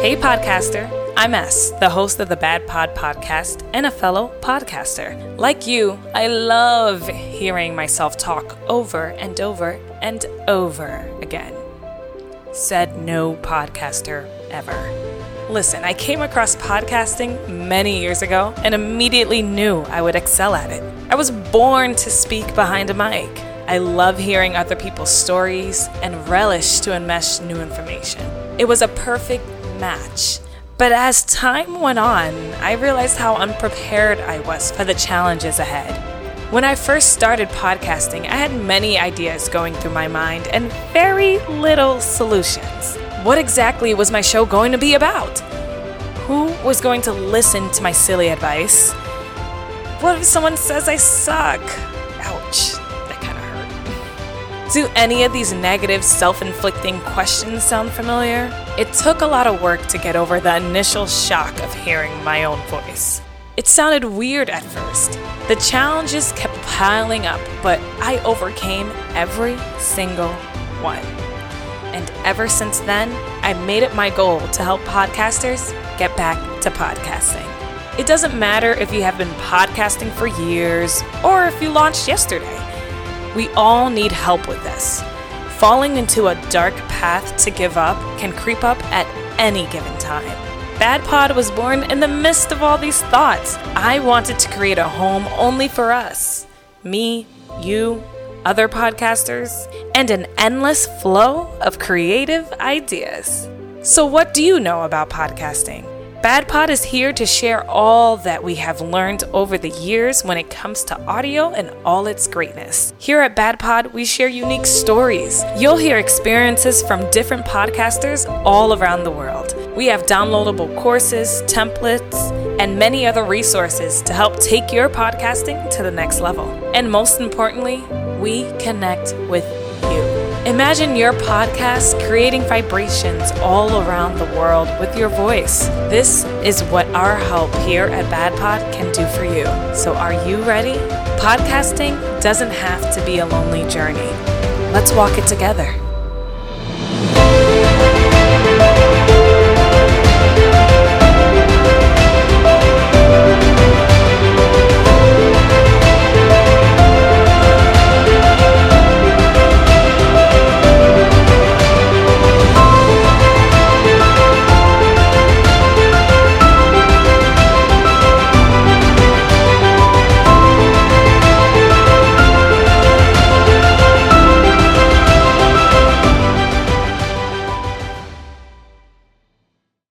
Hey, podcaster. I'm S, the host of the Bad Pod Podcast and a fellow podcaster. Like you, I love hearing myself talk over and over and over again. Said no podcaster ever. Listen, I came across podcasting many years ago and immediately knew I would excel at it. I was born to speak behind a mic. I love hearing other people's stories and relish to enmesh new information. It was a perfect match. But as time went on, I realized how unprepared I was for the challenges ahead. When I first started podcasting, I had many ideas going through my mind and very little solutions. What exactly was my show going to be about? Who was going to listen to my silly advice? What if someone says I suck? Ouch, that kind of hurt. Do any of these negative, self-inflicting questions sound familiar? It took a lot of work to get over the initial shock of hearing my own voice. It sounded weird at first. The challenges kept piling up, but I overcame every single one. And ever since then, I made it my goal to help podcasters get back to podcasting. It doesn't matter if you have been podcasting for years or if you launched yesterday. We all need help with this. Falling into a dark path to give up can creep up at any given time. Bad Pod was born in the midst of all these thoughts. I wanted to create a home only for us. Me, you, other podcasters, and an endless flow of creative ideas. So what do you know about podcasting? Bad Pod is here to share all that we have learned over the years when it comes to audio and all its greatness. Here at Bad Pod, we share unique stories. You'll hear experiences from different podcasters all around the world. We have downloadable courses, templates, and many other resources to help take your podcasting to the next level. And most importantly, we connect with you. Imagine your podcast creating vibrations all around the world with your voice. This is what our help here at Bad Pod can do for you. So are you ready? Podcasting doesn't have to be a lonely journey. Let's walk it together.